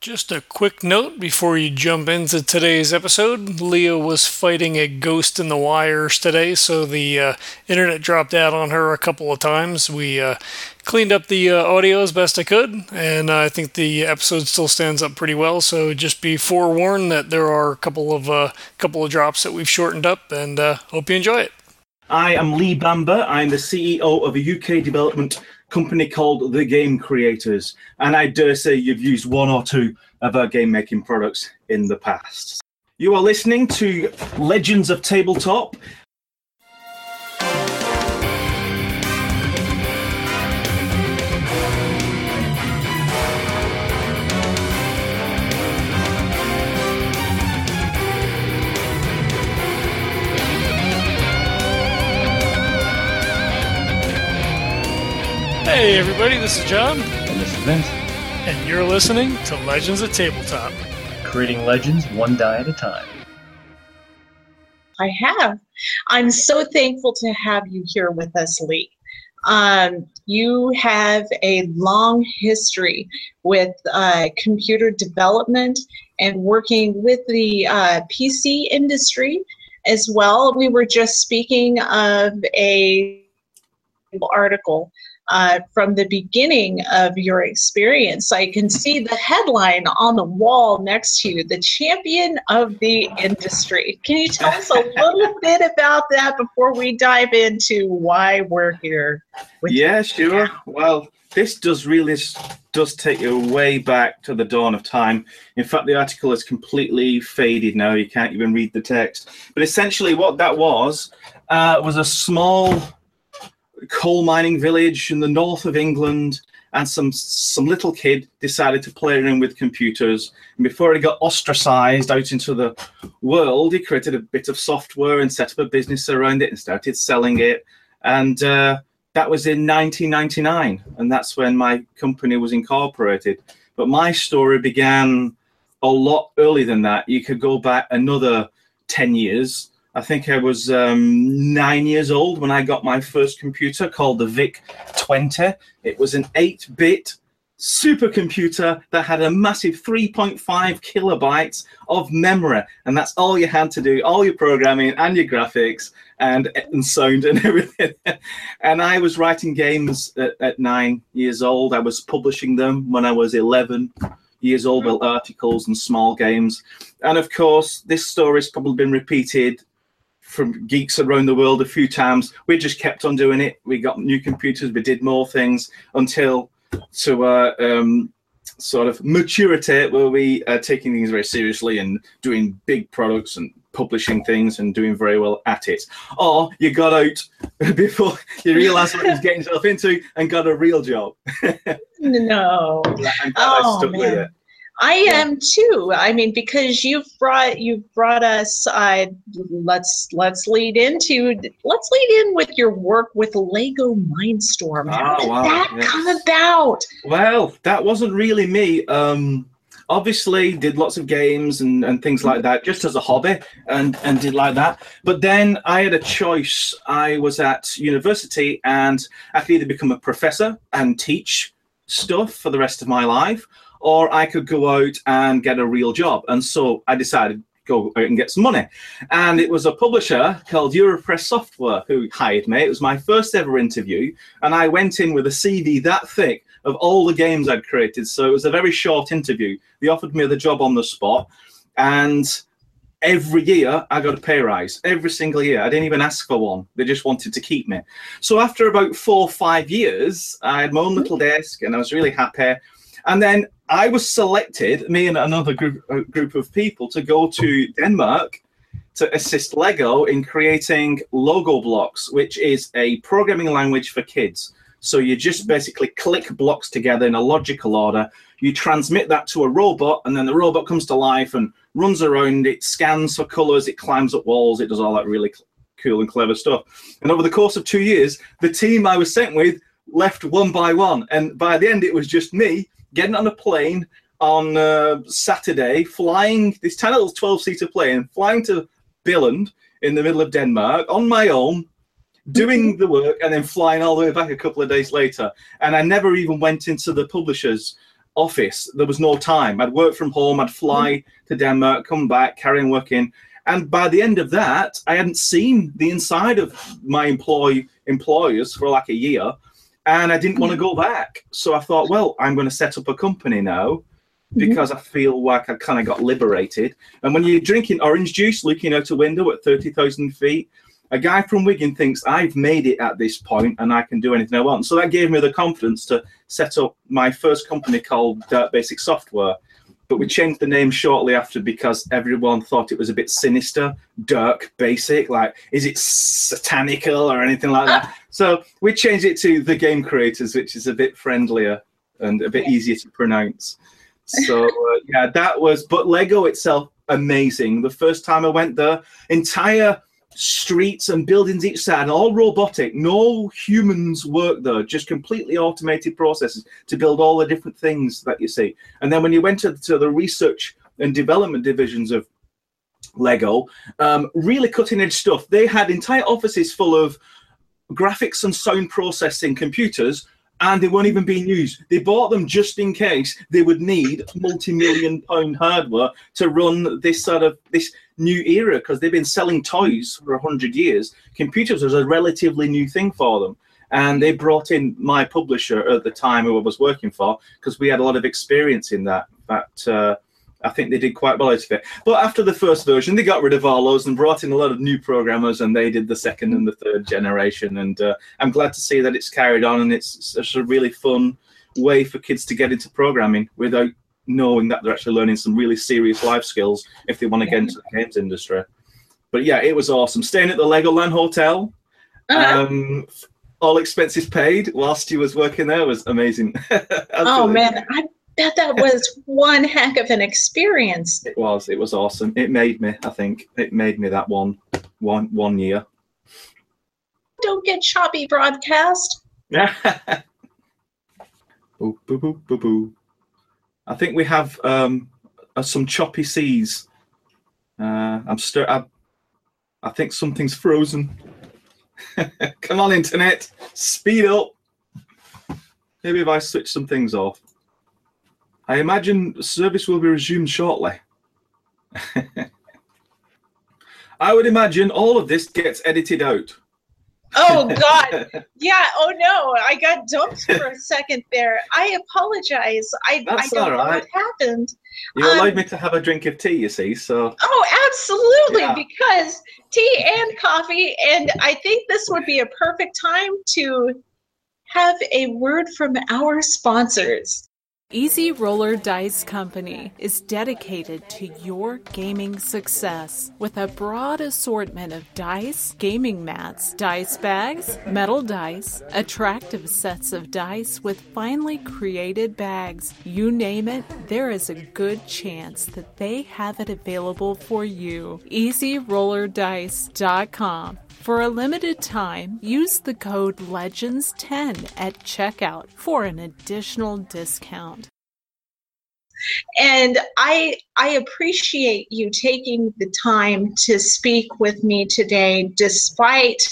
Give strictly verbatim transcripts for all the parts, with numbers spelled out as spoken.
Just a quick note before you jump into today's episode. Leah was fighting a ghost in the wires today, so the uh, internet dropped out on her a couple of times. We uh, cleaned up the uh, audio as best I could, and uh, I think the episode still stands up pretty well, so just be forewarned that there are a couple of, uh, couple of drops that we've shortened up, and uh, hope you enjoy it. I am Lee Bamba. I'm the C E O of a U K development company called The Game Creators, and I dare say you've used one or two of our game making products in the past. You are listening to Legends of Tabletop. Hey everybody, this is John. And this is Vince. And you're listening to Legends of Tabletop. Creating legends one die at a time. I have. I'm so thankful to have you here with us, Lee. Um, you have a long history with uh, computer development and working with the uh, P C industry as well. We were just speaking of a article Uh, from the beginning of your experience. I can see the headline on the wall next to you, the champion of the industry. Can you tell us a little bit about that before we dive into why we're here? Yeah, sure. Now? Well, this does really does take you way back to the dawn of time. In fact, the article is completely faded now. You can't even read the text. But essentially what that was, uh, was a small coal mining village in the north of England, and some some little kid decided to play around with computers, and before he got ostracized out into the world, he created a bit of software and set up a business around it and started selling it, and uh, that was in nineteen ninety-nine, and that's when my company was incorporated. But my story began a lot earlier than that. You could go back another ten years. I think I was um, nine years old when I got my first computer called the V I C twenty. It was an eight-bit supercomputer that had a massive three point five kilobytes of memory, and that's all you had to do, all your programming and your graphics and, and sound and everything. And I was writing games at, at nine years old. I was publishing them when I was eleven. Years old, built articles and small games. And of course, this story's probably been repeated from geeks around the world a few times. We just kept on doing it. We got new computers, we did more things until to uh, um, sort of maturity, where we are taking things very seriously and doing big products and publishing things and doing very well at it. Or you got out before you realised what you was getting yourself into and got a real job. No. I'm glad oh, I stuck man. with it. I yeah. am too. I mean, because you've brought you've brought us. Uh, let's let's lead into let's lead in with your work with LEGO Mindstorm. How oh, did wow. that yes. come about? Well, that wasn't really me. Um, obviously, did lots of games and, and things like that, just as a hobby, and and did like that. But then I had a choice. I was at university, and I could either become a professor and teach stuff for the rest of my life, or I could go out and get a real job. And so I decided to go out and get some money. And it was a publisher called EuroPress Software who hired me. It was my first ever interview. And I went in with a C V that thick of all the games I'd created. So it was a very short interview. They offered me the job on the spot. And every year I got a pay rise, every single year. I didn't even ask for one. They just wanted to keep me. So after about four or five years, I had my own little desk and I was really happy. And then I was selected, me and another group, group of people, to go to Denmark to assist LEGO in creating Logo Blocks, which is a programming language for kids. So you just basically click blocks together in a logical order. You transmit that to a robot, and then the robot comes to life and runs around. It scans for colors. It climbs up walls. It does all that really cl- cool and clever stuff. And over the course of two years, the team I was sent with left one by one. And by the end, it was just me getting on a plane on uh, Saturday, flying this tiny little twelve-seater plane, flying to Billund in the middle of Denmark on my own, doing the work, and then flying all the way back a couple of days later. And I never even went into the publishers office. There was no time. I'd work from home, I'd fly mm. to Denmark, come back, carry on working. And by the end of that, I hadn't seen the inside of my employ employers for like a year, and I didn't want to go back. So I thought, well, I'm going to set up a company now, because I feel like I kind of got liberated. And when you're drinking orange juice, looking out a window at thirty thousand feet, a guy from Wigan thinks I've made it at this point and I can do anything I want. So that gave me the confidence to set up my first company called Dirt BASIC Software. But we changed the name shortly after because everyone thought it was a bit sinister. Dirk BASIC, like, is it satanical or anything like that? So we changed it to The Game Creators, which is a bit friendlier and a bit easier to pronounce. So uh, yeah, that was, but LEGO itself, amazing. The first time I went there, entire streets and buildings each side, all robotic, no humans work there, just completely automated processes to build all the different things that you see. And then when you went to, to the research and development divisions of LEGO, um, really cutting edge stuff. They had entire offices full of graphics and sound processing computers, and they weren't even being used. They bought them just in case they would need multi-million pound hardware to run this sort of this new era, because they've been selling toys for a hundred years. Computers was a relatively new thing for them. And they brought in my publisher at the time, who I was working for, because we had a lot of experience in that. But uh, I think they did quite well out of it. But after the first version, they got rid of all those and brought in a lot of new programmers, and they did the second and the third generation. And uh, I'm glad to see that it's carried on, and it's such a really fun way for kids to get into programming without knowing that they're actually learning some really serious life skills if they want to get into the games industry. But yeah, it was awesome. Staying at the Legoland Hotel, uh-huh. um, all expenses paid whilst you was working there, was amazing. Oh, man. I That, that was one heck of an experience. It was. It was awesome. It made me, I think, it made me that one, one, one year. Don't get choppy, broadcast. Boo, boo, boo, boo, boo. I think we have um, uh, some choppy seas. Uh, I'm stir. I, I think something's frozen. Come on, internet, speed up. Maybe if I switch some things off. I imagine service will be resumed shortly. I would imagine all of this gets edited out. Oh, God. Yeah. Oh, no. I got dumped for a second there. I apologize. I, I don't right. know what happened. You um, allowed me to have a drink of tea, you see. So. Oh, absolutely. Yeah. Because tea and coffee. And I think this would be a perfect time to have a word from our sponsors. Easy Roller Dice Company is dedicated to your gaming success with a broad assortment of dice, gaming mats, dice bags, metal dice, attractive sets of dice with finely created bags. You name it, there is a good chance that they have it available for you. Easy Roller Dice dot com. For a limited time, use the code Legends ten at checkout for an additional discount. And I I appreciate you taking the time to speak with me today, despite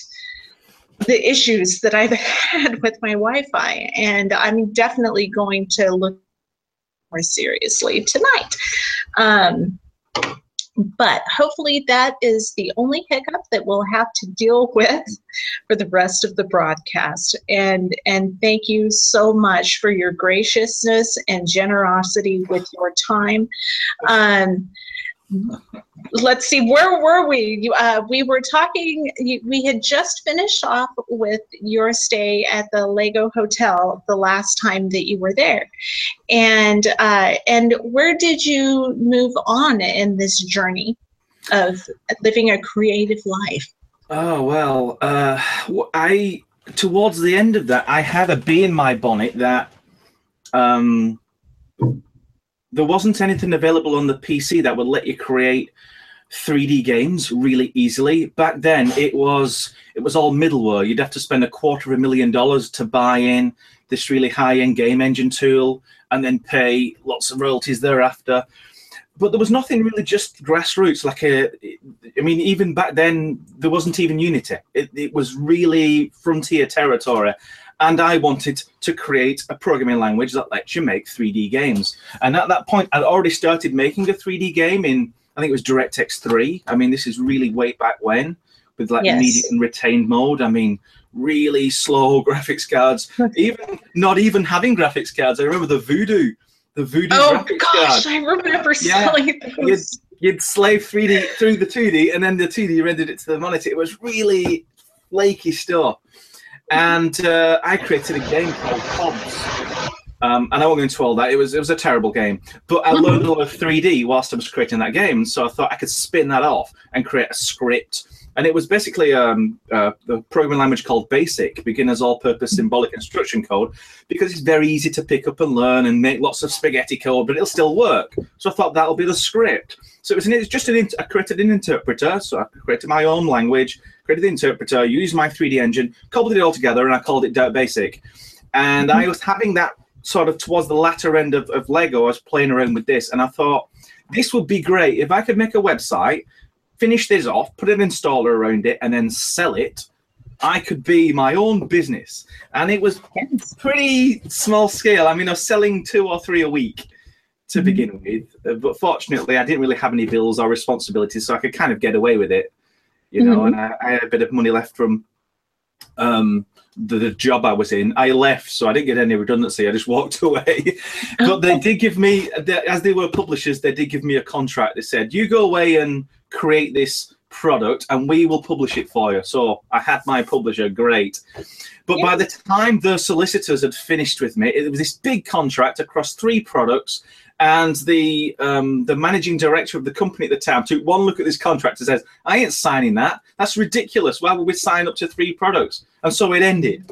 the issues that I've had with my Wi-Fi. And I'm definitely going to look more seriously tonight. Um, But hopefully that is the only hiccup that we'll have to deal with for the rest of the broadcast. And and thank you so much for your graciousness and generosity with your time. Um, let's see, where were we? Uh, we were talking, we had just finished off with your stay at the LEGO Hotel the last time that you were there. And uh, and where did you move on in this journey of living a creative life? Oh, well, uh, I towards the end of that, I had a bee in my bonnet that... Um, there wasn't anything available on the P C that would let you create three D games really easily. Back then, it was it was all middleware. You'd have to spend a quarter of a million dollars to buy in this really high-end game engine tool and then pay lots of royalties thereafter. But there was nothing really, just grassroots. Like a, I mean, even back then, there wasn't even Unity. It, it was really frontier territory. and I wanted to create a programming language that lets you make three D games. And at that point, I'd already started making a three D game in, I think it was DirectX three. I mean, this is really way back when, with like yes. immediate and retained mode. I mean, really slow graphics cards, even not even having graphics cards. I remember the Voodoo, the Voodoo oh, graphics gosh, card. I remember selling yeah. those. You'd, you'd slave three D through the two D, and then the two D rendered it to the monitor. It was really flaky stuff. And uh, I created a game called COBS. Um, and I won't go into all that. It was it was a terrible game, but I learned a lot of three D whilst I was creating that game. So I thought I could spin that off and create a script. And it was basically um, uh, a programming language called BASIC, Beginner's All-Purpose Symbolic Instruction Code, because it's very easy to pick up and learn and make lots of spaghetti code, but it'll still work. So I thought that'll be the script. So it was an, it's just an I created an interpreter. So I created my own language, created the interpreter, used my three D engine, cobbled it all together, and I called it Dirt BASIC. And I was having that sort of towards the latter end of, of LEGO. I was playing around with this, and I thought this would be great if I could make a website, finish this off, put an installer around it, and then sell it. I could be my own business. And it was pretty small scale. I mean, I was selling two or three a week to begin with, but fortunately I didn't really have any bills or responsibilities, so I could kind of get away with it, you know. Mm-hmm. And I, I had a bit of money left from um the, the job I was in. I left, so I didn't get any redundancy. I just walked away. But they did give me, they, as they were publishers, they did give me a contract. They said, you go away and create this product and we will publish it for you. So I had my publisher, great. But yeah. by the time the solicitors had finished with me, it was this big contract across three products. And the um, the managing director of the company at the time took one look at this contract and says, I ain't signing that. That's ridiculous. Why would we sign up to three products? And so it ended.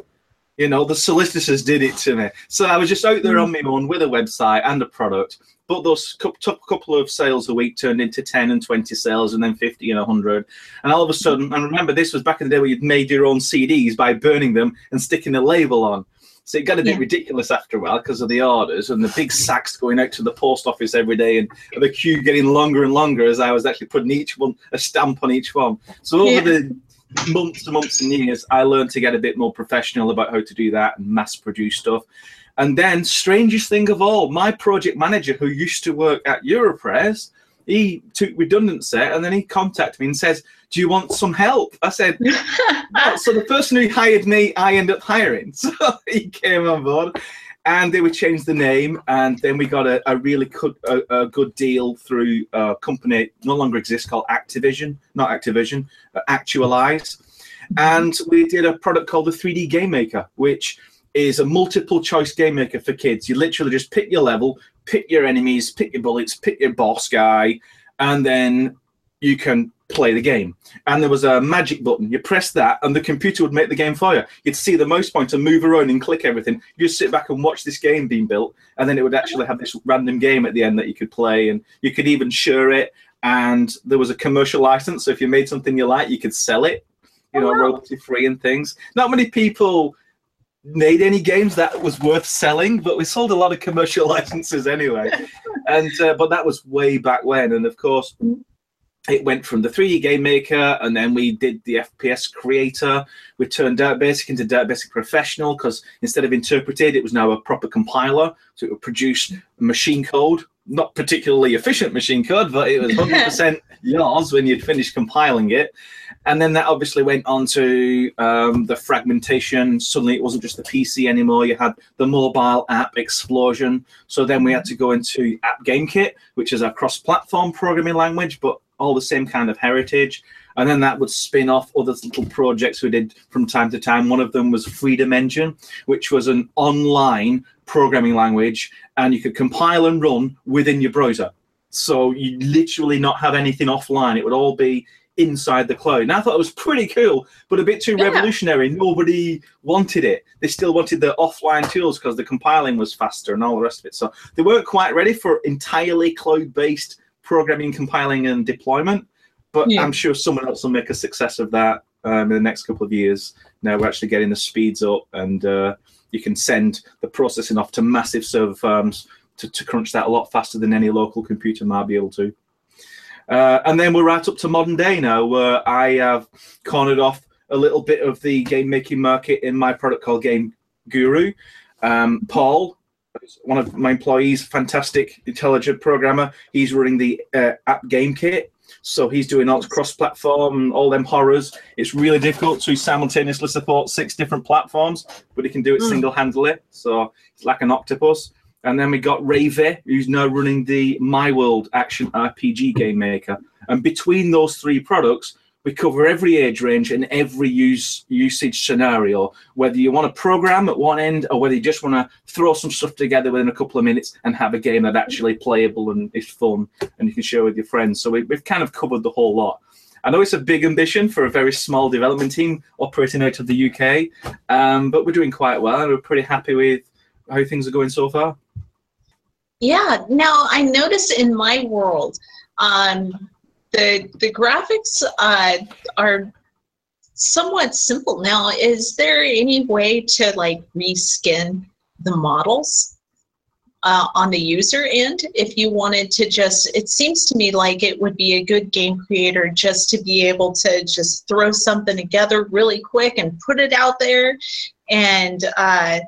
You know, the solicitors did it to me. So I was just out there on my own with a website and a product. But those couple of sales a week turned into ten and twenty sales, and then fifty and a hundred. And all of a sudden, and remember, this was back in the day where you'd made your own C Ds by burning them and sticking a label on. So it got a bit yeah. ridiculous after a while because of the orders and the big sacks going out to the post office every day, and the queue getting longer and longer as I was actually putting each one, a stamp on each one. So over yeah. the months and months and years, I learned to get a bit more professional about how to do that and mass produce stuff. And then, strangest thing of all, my project manager, who used to work at EuroPress, he took redundancy, and then he contacted me and says, do you want some help? I said, no. So the person who hired me, I ended up hiring. So he came on board, and they would change the name, and then we got a, a really good, a, a good deal through a company no longer exists called Activision, not Activision, uh, Actualize. And we did a product called the three D Game Maker, which is a multiple choice game maker for kids. You literally just pick your level, pick your enemies, pick your bullets, pick your boss guy, and then you can play the game. And there was a magic button. You press that and the computer would make the game for you. You'd see the mouse pointer move around and click everything. You'd sit back and watch this game being built, and then it would actually have this random game at the end that you could play, and you could even share it. And there was a commercial license, so if you made something you like, you could sell it, you know, royalty free and things. Not many people made any games that was worth selling, but we sold a lot of commercial licenses anyway. And uh, but that was way back when. And of course, it went from the three D Game Maker, and then we did the F P S Creator. We turned Dirt BASIC into Dirt BASIC Professional, because instead of interpreted, it was now a proper compiler. So it would produce machine code, not particularly efficient machine code, but it was one hundred percent yours when you'd finished compiling it. And then that obviously went on to um, the fragmentation. Suddenly it wasn't just the P C anymore. You had the mobile app explosion. So then we had to go into App Game Kit, which is a cross-platform programming language, but all the same kind of heritage. And then that would spin off other little projects we did from time to time. One of them was Freedom Engine, which was an online programming language, and you could compile and run within your browser. So you literally not have anything offline. It would all be inside the cloud. And I thought it was pretty cool, but a bit too yeah. revolutionary. Nobody wanted it. They still wanted the offline tools because the compiling was faster and all the rest of it. So they weren't quite ready for entirely cloud-based programming, compiling, and deployment. But yeah. I'm sure someone else will make a success of that um, in the next couple of years. Now we're actually getting the speeds up, and uh, you can send the processing off to massive server firms to, to crunch that a lot faster than any local computer might be able to. Uh, and then we're right up to modern day now, where I have cornered off a little bit of the game making market in my product called Game Guru. Um, Paul, one of my employees, fantastic, intelligent programmer. He's running the uh, App Game Kit. So he's doing all cross-platform, all them horrors. It's really difficult, so he simultaneously supports six different platforms, but he can do it mm. single-handedly. So it's like an octopus. And then we got Ravi, who's now running the My World Action R P G Game Maker. And between those three products, we cover every age range and every use usage scenario, whether you want to program at one end or whether you just want to throw some stuff together within a couple of minutes and have a game that's actually playable and is fun and you can share with your friends. So we, we've kind of covered the whole lot. I know it's a big ambition for a very small development team operating out of the U K, um, but we're doing quite well and we're pretty happy with how things are going so far. Yeah, now I noticed in my world, um, the the graphics uh, are somewhat simple now. Is there any way to like reskin the models uh, on the user end if you wanted to just, it seems to me like it would be a good game creator just to be able to just throw something together really quick and put it out there and uh,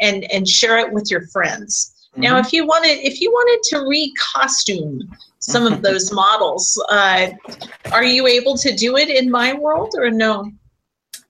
and and share it with your friends. Now, if you wanted, if you wanted to re-costume some of those models, uh, are you able to do it in my world or no?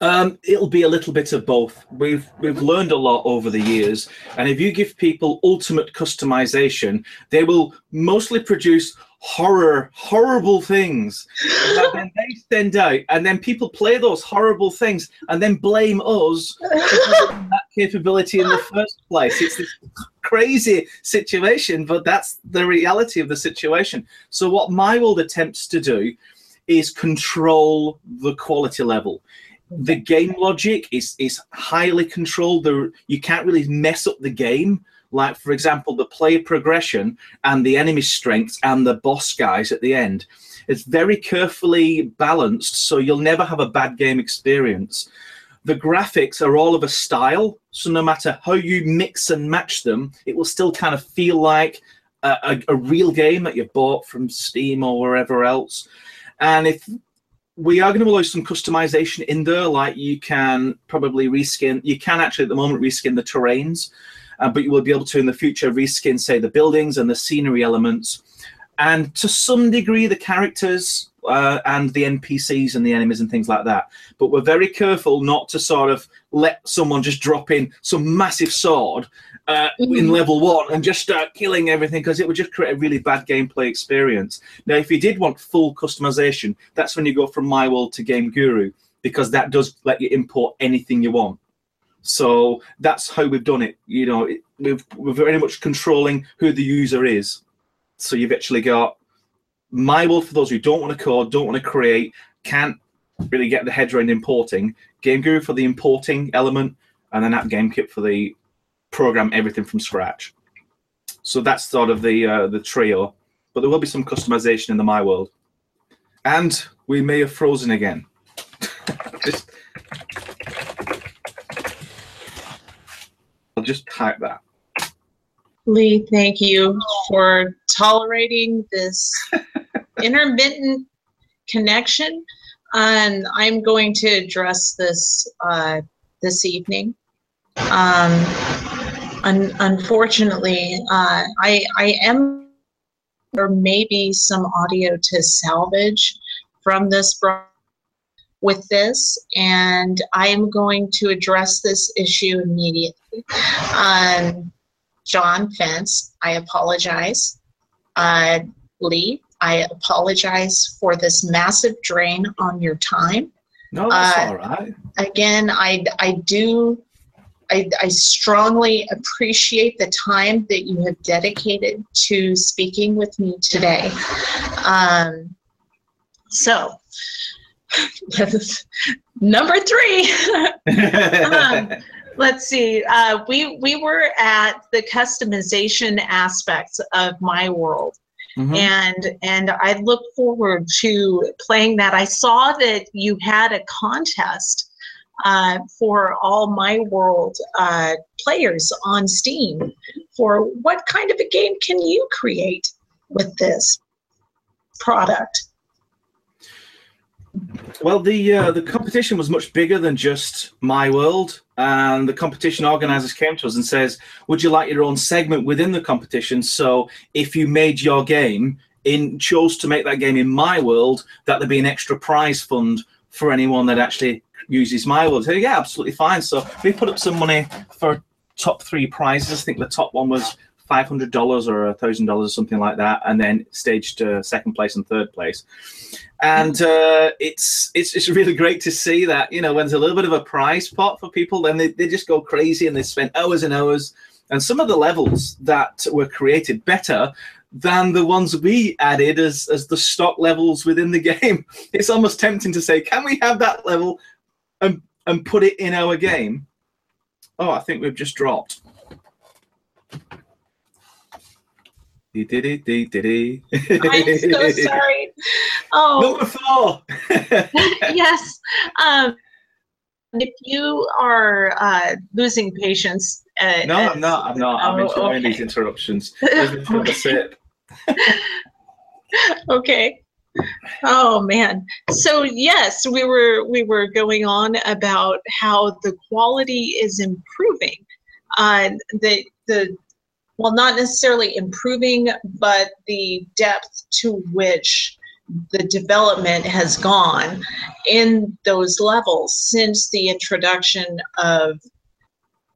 Um, it'll be a little bit of both. We've we've learned a lot over the years, and if you give people ultimate customization, they will mostly produce horror, horrible things that then they send out, and then people play those horrible things and then blame us for having that capability in the first place. It's this crazy situation, but that's the reality of the situation. So what my world attempts to do is control the quality level. The game logic is is highly controlled. The, you can't really mess up the game. Like, for example, the player progression and the enemy strengths and the boss guys at the end. It's very carefully balanced, so you'll never have a bad game experience. The graphics are all of a style, so no matter how you mix and match them, it will still kind of feel like a, a, a real game that you've bought from Steam or wherever else. And if we are going to allow some customization in there, like you can probably reskin, you can actually at the moment reskin the terrains. Uh, but you will be able to in the future reskin, say, the buildings and the scenery elements, and to some degree the characters uh, and the N P Cs and the enemies and things like that. But we're very careful not to sort of let someone just drop in some massive sword uh, mm-hmm. in level one and just start killing everything, because it would just create a really bad gameplay experience. Now, if you did want full customization, that's when you go from My World to Game Guru, because that does let you import anything you want. So that's how we've done it. You know, it, we've, we're very much controlling who the user is. So you've actually got My World for those who don't want to code, don't want to create, can't really get the head around importing, Game Guru for the importing element, and then App Game Kit for the program everything from scratch. So that's sort of the uh, the trio. But there will be some customization in the My World, and we may have frozen again. Just I'll just type that. Lee, thank you for tolerating this intermittent connection. And um, I'm going to address this uh, this evening. Um, un unfortunately, uh, I, I am, there may be some audio to salvage from this broadcast with this, and I am going to address this issue immediately. Um, John Fence, I apologize. Uh, Lee, I apologize for this massive drain on your time. No, that's uh, all right. Again, I, I do, I, I strongly appreciate the time that you have dedicated to speaking with me today. Um, so, number three. um, let's see. Uh, we we were at the customization aspects of My World, mm-hmm. and and I look forward to playing that. I saw that you had a contest uh, for all My World uh, players on Steam for what kind of a game can you create with this product. Well, the uh, the competition was much bigger than just My World. and the competition organizers came to us and says, would you like your own segment within the competition? So if you made your game, in chose to make that game in My World, that there'd be an extra prize fund for anyone that actually uses My World. So yeah, absolutely fine. So we put up some money for top three prizes. I think the top one was five hundred dollars or a thousand dollars or something like that, and then staged uh, second place and third place. And uh, it's it's it's really great to see that, you know, when there's a little bit of a prize pot for people, then they, they just go crazy and they spend hours and hours. And some of the levels that were created better than the ones we added as as the stock levels within the game. It's almost tempting to say, can we have that level and and put it in our game? Oh, I think we've just dropped. I'm so sorry. Oh, number four. Yes. Um, if you are uh, losing patience, uh, no, I'm not. I'm not. I'm oh, enjoying okay. these interruptions. Okay. Okay. Oh man. So yes, we were we were going on about how the quality is improving. Uh, the the. Well, not necessarily improving, but the depth to which the development has gone in those levels since the introduction of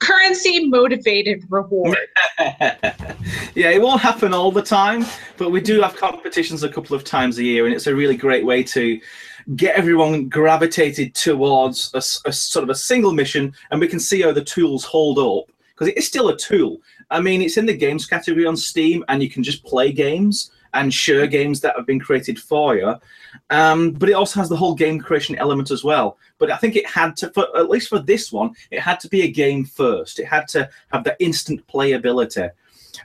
currency-motivated reward. Yeah, it won't happen all the time, but we do have competitions a couple of times a year, and it's a really great way to get everyone gravitated towards a, a sort of a single mission, and we can see how the tools hold up, because it is still a tool. I mean, it's in the games category on Steam, and you can just play games and share games that have been created for you. Um, but it also has the whole game creation element as well. But I think it had to, for, at least for this one, it had to be a game first. It had to have that instant playability.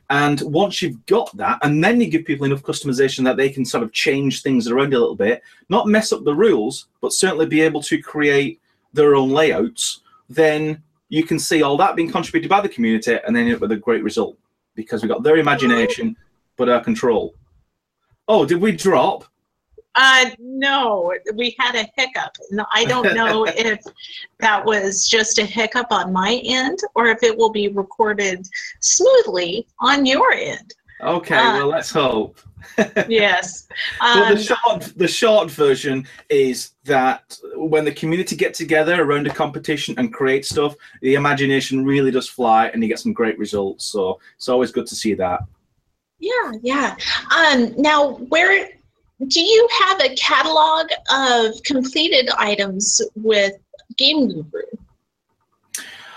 And once you've got that, and then you give people enough customization that they can sort of change things around a little bit, not mess up the rules, but certainly be able to create their own layouts, then you can see all that being contributed by the community, and then with a great result, because we got their imagination, but our control. Oh, did we drop? Uh, no, we had a hiccup. And I don't know if that was just a hiccup on my end, or if it will be recorded smoothly on your end. Okay, uh, well, let's hope. Yes. Um, well, the short, the short version is that when the community get together around a competition and create stuff, the imagination really does fly, and you get some great results. So it's always good to see that. Yeah, yeah. Um, now, where do you have a catalog of completed items with Game Guru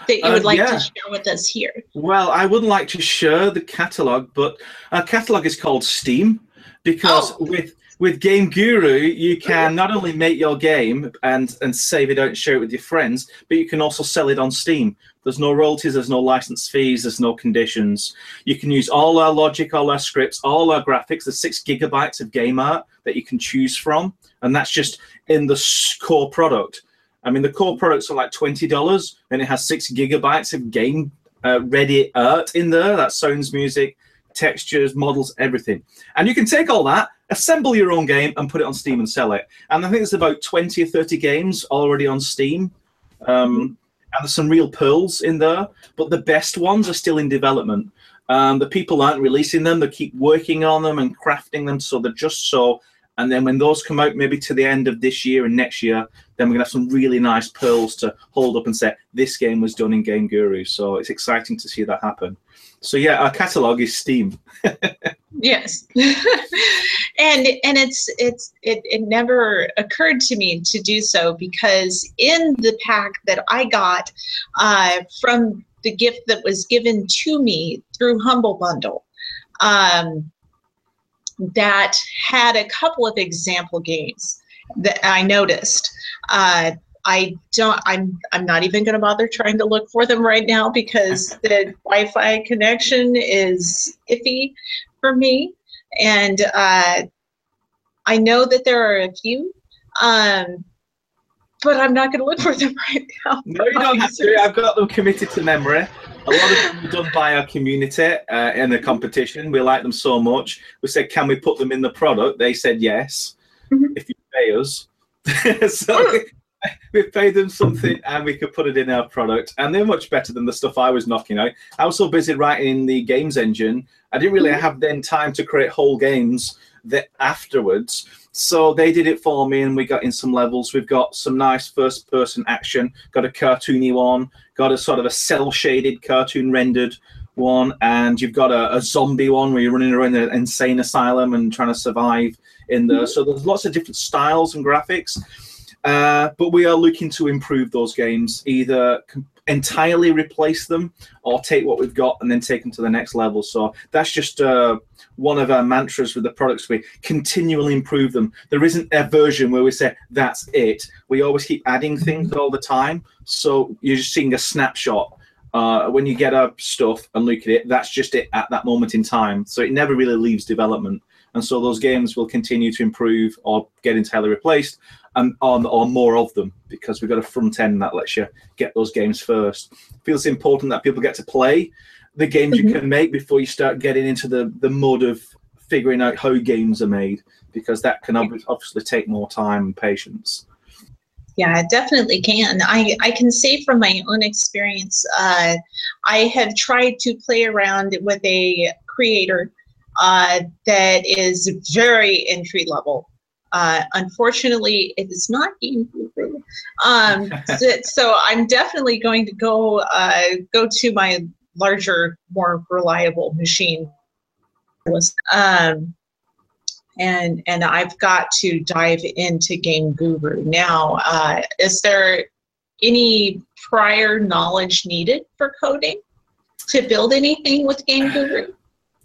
that you would like uh, yeah. to share with us here? Well, I wouldn't like to share the catalog, but our catalog is called Steam, because oh. with with Game Guru, you can not only make your game and and save it out and share it with your friends, but you can also sell it on Steam. There's no royalties, there's no license fees, there's no conditions. You can use all our logic, all our scripts, all our graphics. There's six gigabytes of game art that you can choose from, and that's just in the core product. I mean, the core products are like twenty dollars, and it has six gigabytes of game uh, ready art in there. That's sounds, music, textures, models, everything. And you can take all that, assemble your own game, and put it on Steam and sell it. And I think there's about twenty or thirty games already on Steam. Um, and there's some real pearls in there, but the best ones are still in development. Um, the people aren't releasing them. They keep working on them and crafting them, so they're just so... And then when those come out, maybe to the end of this year and next year, then we're going to have some really nice pearls to hold up and say, this game was done in Game Guru. So it's exciting to see that happen. So yeah, our catalog is Steam. Yes. and and it's it's it, it never occurred to me to do so, because in the pack that I got uh, from the gift that was given to me through Humble Bundle, um, that had a couple of example games that I noticed. Uh, I don't. I'm. I'm not even going to bother trying to look for them right now, because the Wi-Fi connection is iffy for me, and uh, I know that there are a few, um, but I'm not going to look for them right now. No, you don't have to. I've got them committed to memory. A lot of them were done by our community uh, in the competition. We like them so much. We said, can we put them in the product? They said yes, mm-hmm. if you pay us. So we, we've paid them something and we could put it in our product. And they're much better than the stuff I was knocking out. I was so busy writing the games engine, I didn't really have then time to create whole games that afterwards. So they did it for me, and we got in some levels. We've got some nice first-person action, got a cartoony one, got a sort of a cell-shaded, cartoon-rendered one, and you've got a, a zombie one where you're running around an insane asylum and trying to survive in there. So there's lots of different styles and graphics, uh, but we are looking to improve those games, either entirely replace them or take what we've got and then take them to the next level. So that's just uh, one of our mantras with the products. We continually improve them. There isn't a version where we say, that's it. We always keep adding things all the time. So you're just seeing a snapshot. Uh, when you get up stuff and look at it, that's just it at that moment in time. So it never really leaves development. And so those games will continue to improve or get entirely replaced, and on or more of them, because we've got a front end that lets you get those games first. I feel it's important that people get to play the games mm-hmm. you can make before you start getting into the, the mud of figuring out how games are made, because that can ob- obviously take more time and patience. Yeah, it definitely can. I, I can say from my own experience, uh, I have tried to play around with a creator uh, that is very entry level. Uh, unfortunately, it is not Game Guru. Um, so, so I'm definitely going to go uh, go to my larger, more reliable machine. Um, And and I've got to dive into Game Guru now. Uh, is there any prior knowledge needed for coding to build anything with Game Guru?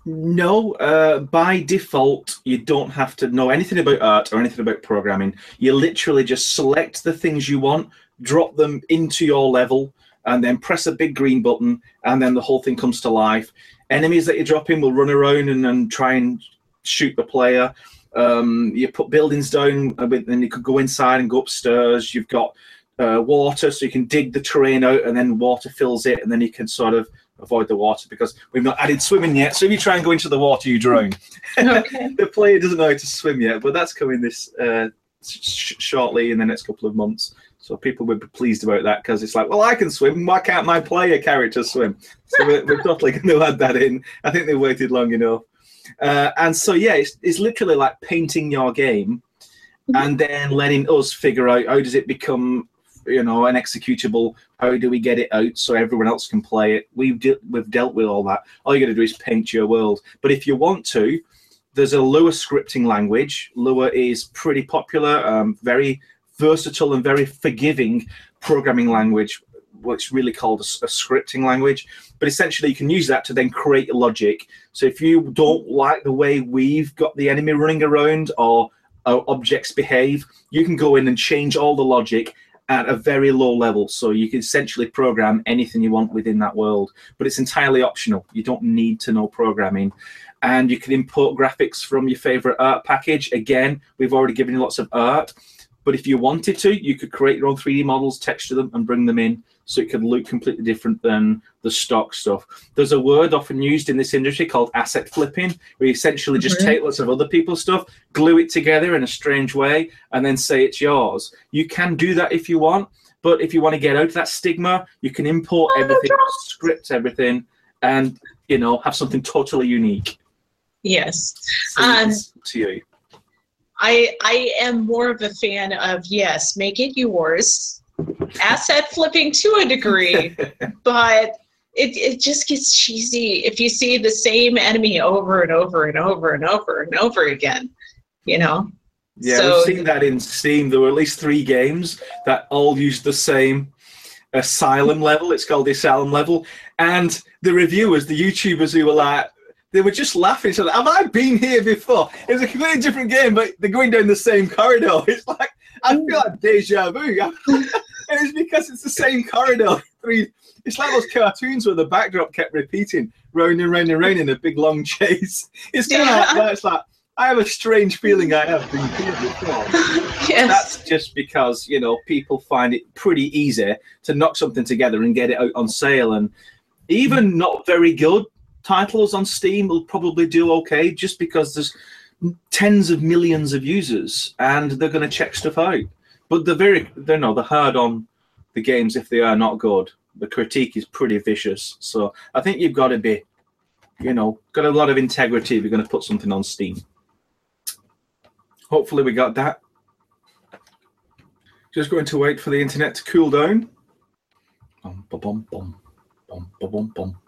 No, uh, by default, you don't have to know anything about art or anything about programming. You literally just select the things you want, drop them into your level, and then press a big green button, and then the whole thing comes to life. Enemies that you drop in will run around and, and try and shoot the player. Um, you put buildings down, and you could go inside and go upstairs. You've got uh, water, so you can dig the terrain out, and then water fills it, and then you can sort of avoid the water, because we've not added swimming yet. So if you try and go into the water, you drown. Okay. The player doesn't know how to swim yet, but that's coming this uh, sh shortly in the next couple of months. So people would be pleased about that, because it's like, well, I can swim. Why can't my player character swim? So we're, we're totally going to add that in. I think they waited long enough. Uh, and so, yeah, it's, it's literally like painting your game and then letting us figure out how does it become, you know, an executable, how do we get it out so everyone else can play it. We've, de we've dealt with all that. All you got to do is paint your world. But if you want to, there's a Lua scripting language. Lua is pretty popular, um, very versatile and very forgiving programming language, what's really called a, a scripting language. But essentially, you can use that to then create logic. So if you don't like the way we've got the enemy running around or our objects behave, you can go in and change all the logic at a very low level. So you can essentially program anything you want within that world. But it's entirely optional. You don't need to know programming. And you can import graphics from your favorite art package. Again, we've already given you lots of art. But if you wanted to, you could create your own three D models, texture them, and bring them in, so it could look completely different than the stock stuff. There's a word often used in this industry called asset flipping, where you essentially just mm-hmm. take lots of other people's stuff, glue it together in a strange way, and then say it's yours. You can do that if you want, but if you want to get out of that stigma, you can import everything, script everything, and, you know, have something totally unique. Yes. So um, it's to you. I, I am more of a fan of, yes, make it yours, asset flipping to a degree, but it, it just gets cheesy if you see the same enemy over and over and over and over and over again, you know? Yeah, so, we've seen that in Steam. There were at least three games that all used the same asylum level. It's called the asylum level. And the reviewers, the YouTubers who were like, they were just laughing. So, have I been here before? It was a completely different game, but they're going down the same corridor. It's like, I feel like deja vu. And it's because it's the same corridor. It's like those cartoons where the backdrop kept repeating, round and round and round in a big long chase. It's kind yeah. of like that. It's like, I have a strange feeling I have been here before. Yes. That's just because, you know, people find it pretty easy to knock something together and get it out on sale. And even not very good titles on Steam will probably do okay, just because there's tens of millions of users and they're going to check stuff out. But they're very, they're no, they're hard on the games if they are not good. The critique is pretty vicious. So I think you've got to be, you know, got a lot of integrity if you're going to put something on Steam. Hopefully we got that. Just going to wait for the internet to cool down. Bum, ba, bum, bum, bum, ba, bum, bum.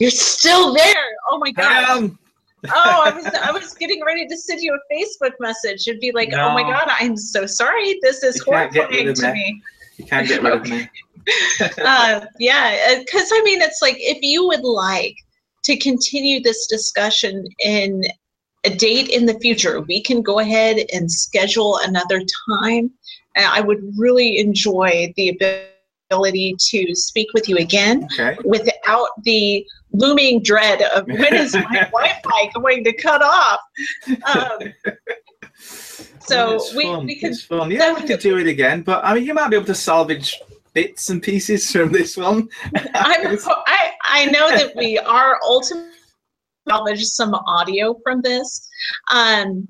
You're still there! Oh my god! Um. Oh, I was I was getting ready to send you a Facebook message and be like, no. "Oh my god, I'm so sorry. This is horrifying to me." You can't get rid of me. uh, yeah, because I mean, it's like if you would like to continue this discussion in a date in the future, we can go ahead and schedule another time. And I would really enjoy the ability. ability to speak with you again, okay, without the looming dread of when is my Wi-Fi going to cut off. Um, so it's we, we could, yeah, we could do it again. But I mean, you might be able to salvage bits and pieces from this one. I'm, I I know that we are ultimately salvaged some audio from this. Um,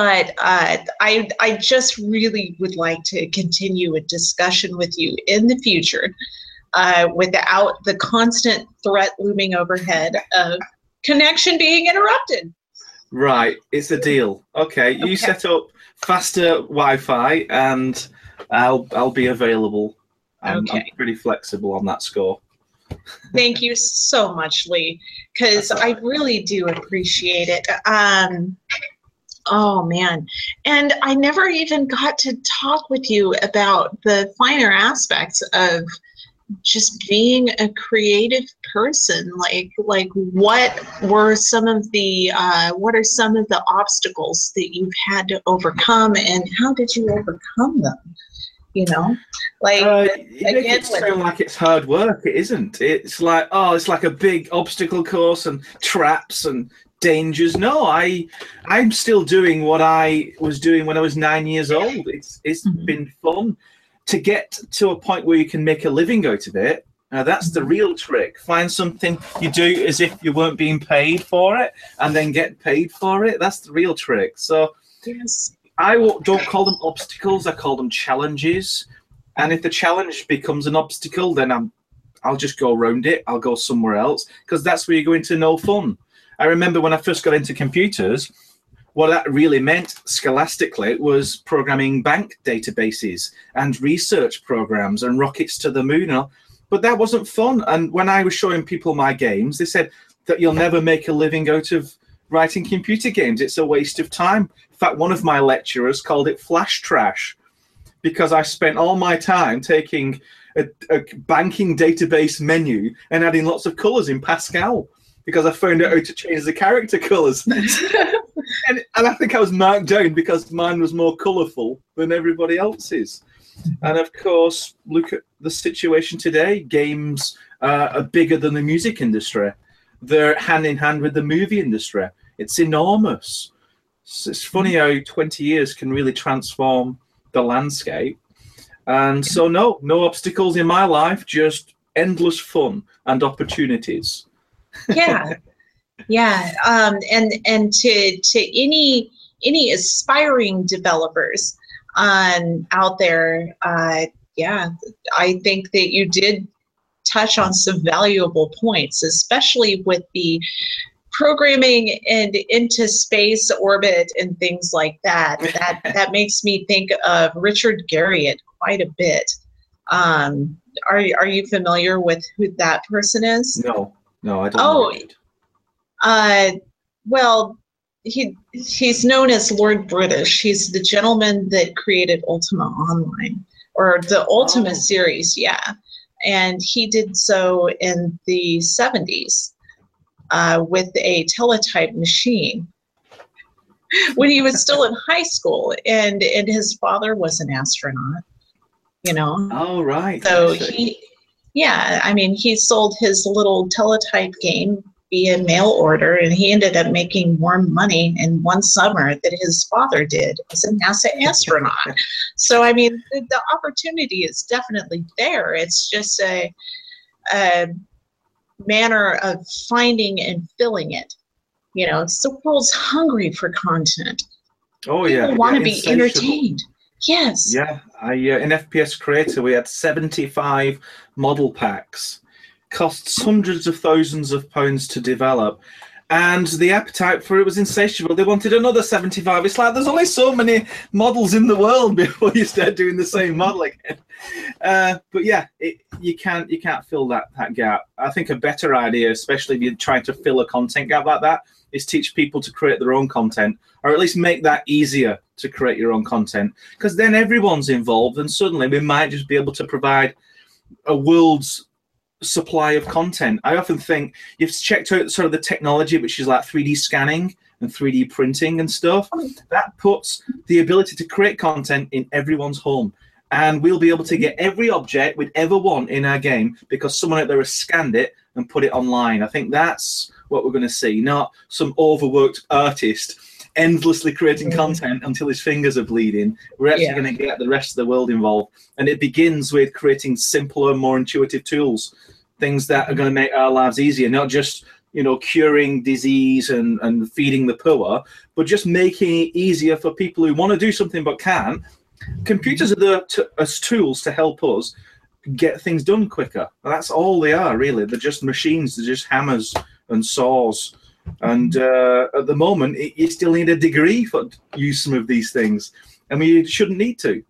But uh, I, I just really would like to continue a discussion with you in the future uh, without the constant threat looming overhead of connection being interrupted. Right, it's a deal. Okay, you okay. set up faster Wi-Fi and I'll, I'll be available. I'm, okay. I'm pretty flexible on that score. Thank you so much, Lee, because I really do appreciate it. Um, Oh man, and I never even got to talk with you about the finer aspects of just being a creative person. Like, like what were some of the uh, what are some of the obstacles that you've had to overcome, and how did you overcome them? You know, like uh, you again, make it sound like it's hard work. It isn't. It's like oh, it's like a big obstacle course and traps and dangers. No, I, I'm still doing what I was doing when I was nine years old. It's it's mm-hmm. been fun to get to a point where you can make a living out of it. Now that's the real trick. Find something you do as if you weren't being paid for it, and then get paid for it. That's the real trick. So yes, I don't call them obstacles. I call them challenges. And if the challenge becomes an obstacle, then I'm, I'll just go around it. I'll go somewhere else because that's where you're going to know fun. I remember when I first got into computers, what that really meant scholastically was programming bank databases and research programs and rockets to the moon. But that wasn't fun. And when I was showing people my games, they said that you'll never make a living out of writing computer games. It's a waste of time. In fact, one of my lecturers called it flash trash because I spent all my time taking a, a banking database menu and adding lots of colors in Pascal, because I found out how to change the character colours. and, and I think I was marked down because mine was more colourful than everybody else's. And of course, look at the situation today. Games uh, are bigger than the music industry. They're hand in hand with the movie industry. It's enormous. So it's funny how twenty years can really transform the landscape. And so no, no obstacles in my life, just endless fun and opportunities. yeah yeah um and and to to any any aspiring developers um out there, uh yeah I think that you did touch on some valuable points, especially with the programming and into space orbit and things like that. That that makes me think of Richard Garriott quite a bit. um are are you familiar with who that person is? No. No, I don't know. Oh, uh, well, he he's known as Lord British. He's the gentleman that created Ultima Online, or the Ultima oh. series, yeah. And he did so in the seventies uh, with a teletype machine when he was still in high school, and, and his father was an astronaut, you know. Oh, right. So he... Yeah, I mean, he sold his little teletype game via mail order, and he ended up making more money in one summer than his father did as a NASA astronaut. So, I mean, the, the opportunity is definitely there. It's just a, a manner of finding and filling it. You know, it's the world's hungry for content. Oh, yeah. People want to be entertained. Yes. Yeah. I, uh, in F P S Creator, we had seventy-five model packs. Costs hundreds of thousands of pounds to develop. And the appetite for it was insatiable. They wanted another seventy-five. It's like, there's only so many models in the world before you start doing the same model again. Uh, but yeah, it, you can't you can't fill that, that gap. I think a better idea, especially if you're trying to fill a content gap like that, is teach people to create their own content, or at least make that easier to create your own content. Because then everyone's involved, and suddenly we might just be able to provide a world's supply of content. I often think you've checked out sort of the technology, which is like three D scanning and three D printing and stuff. That puts the ability to create content in everyone's home, and we'll be able to get every object we'd ever want in our game because someone out there has scanned it and put it online. I think that's what we're going to see, not some overworked artist endlessly creating content until his fingers are bleeding. We're actually yeah. going to get the rest of the world involved, and it begins with creating simpler, more intuitive tools, things that are going to make our lives easier, not just, you know, curing disease and, and feeding the poor, but just making it easier for people who want to do something but can't. Computers are there to, as tools to help us get things done quicker. That's all they are, really. They're just machines. They're just hammers and saws. And uh, at the moment, it, you still need a degree for use some of these things. I mean, you shouldn't need to.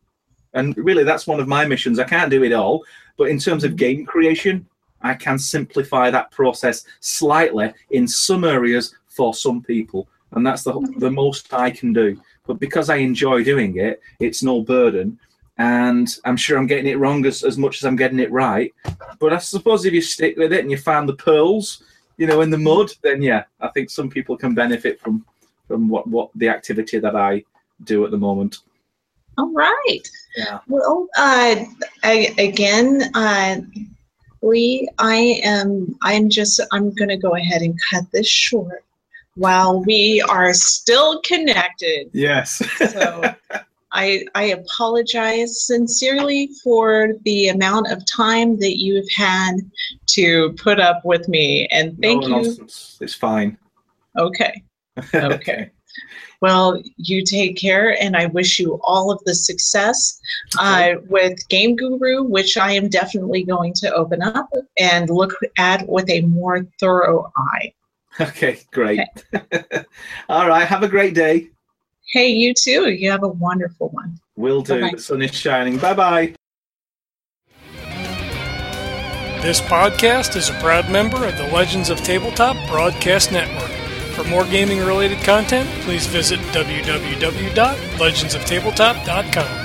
And really, that's one of my missions. I can't do it all. But in terms of game creation, I can simplify that process slightly in some areas for some people. And that's the, the most I can do. But because I enjoy doing it, it's no burden. And I'm sure I'm getting it wrong as, as much as I'm getting it right. But I suppose if you stick with it and you find the pearls, you know, in the mud, then yeah, I think some people can benefit from from what what the activity that I do at the moment. All right. Yeah. Well, uh, I, again, uh, Lee, I am. I'm just. I'm going to go ahead and cut this short while we are still connected. Yes. So I I apologize sincerely for the amount of time that you've had to put up with me, and thank no you. It's fine. Okay. Okay. Well, you take care, and I wish you all of the success uh, with Game Guru, which I am definitely going to open up and look at with a more thorough eye. Okay, great. Okay. All right, have a great day. Hey, you too. You have a wonderful one. Will do. Bye-bye. The sun is shining. Bye-bye. This podcast is a proud member of the Legends of Tabletop Broadcast Network. For more gaming-related content, please visit w w w dot legends of tabletop dot com.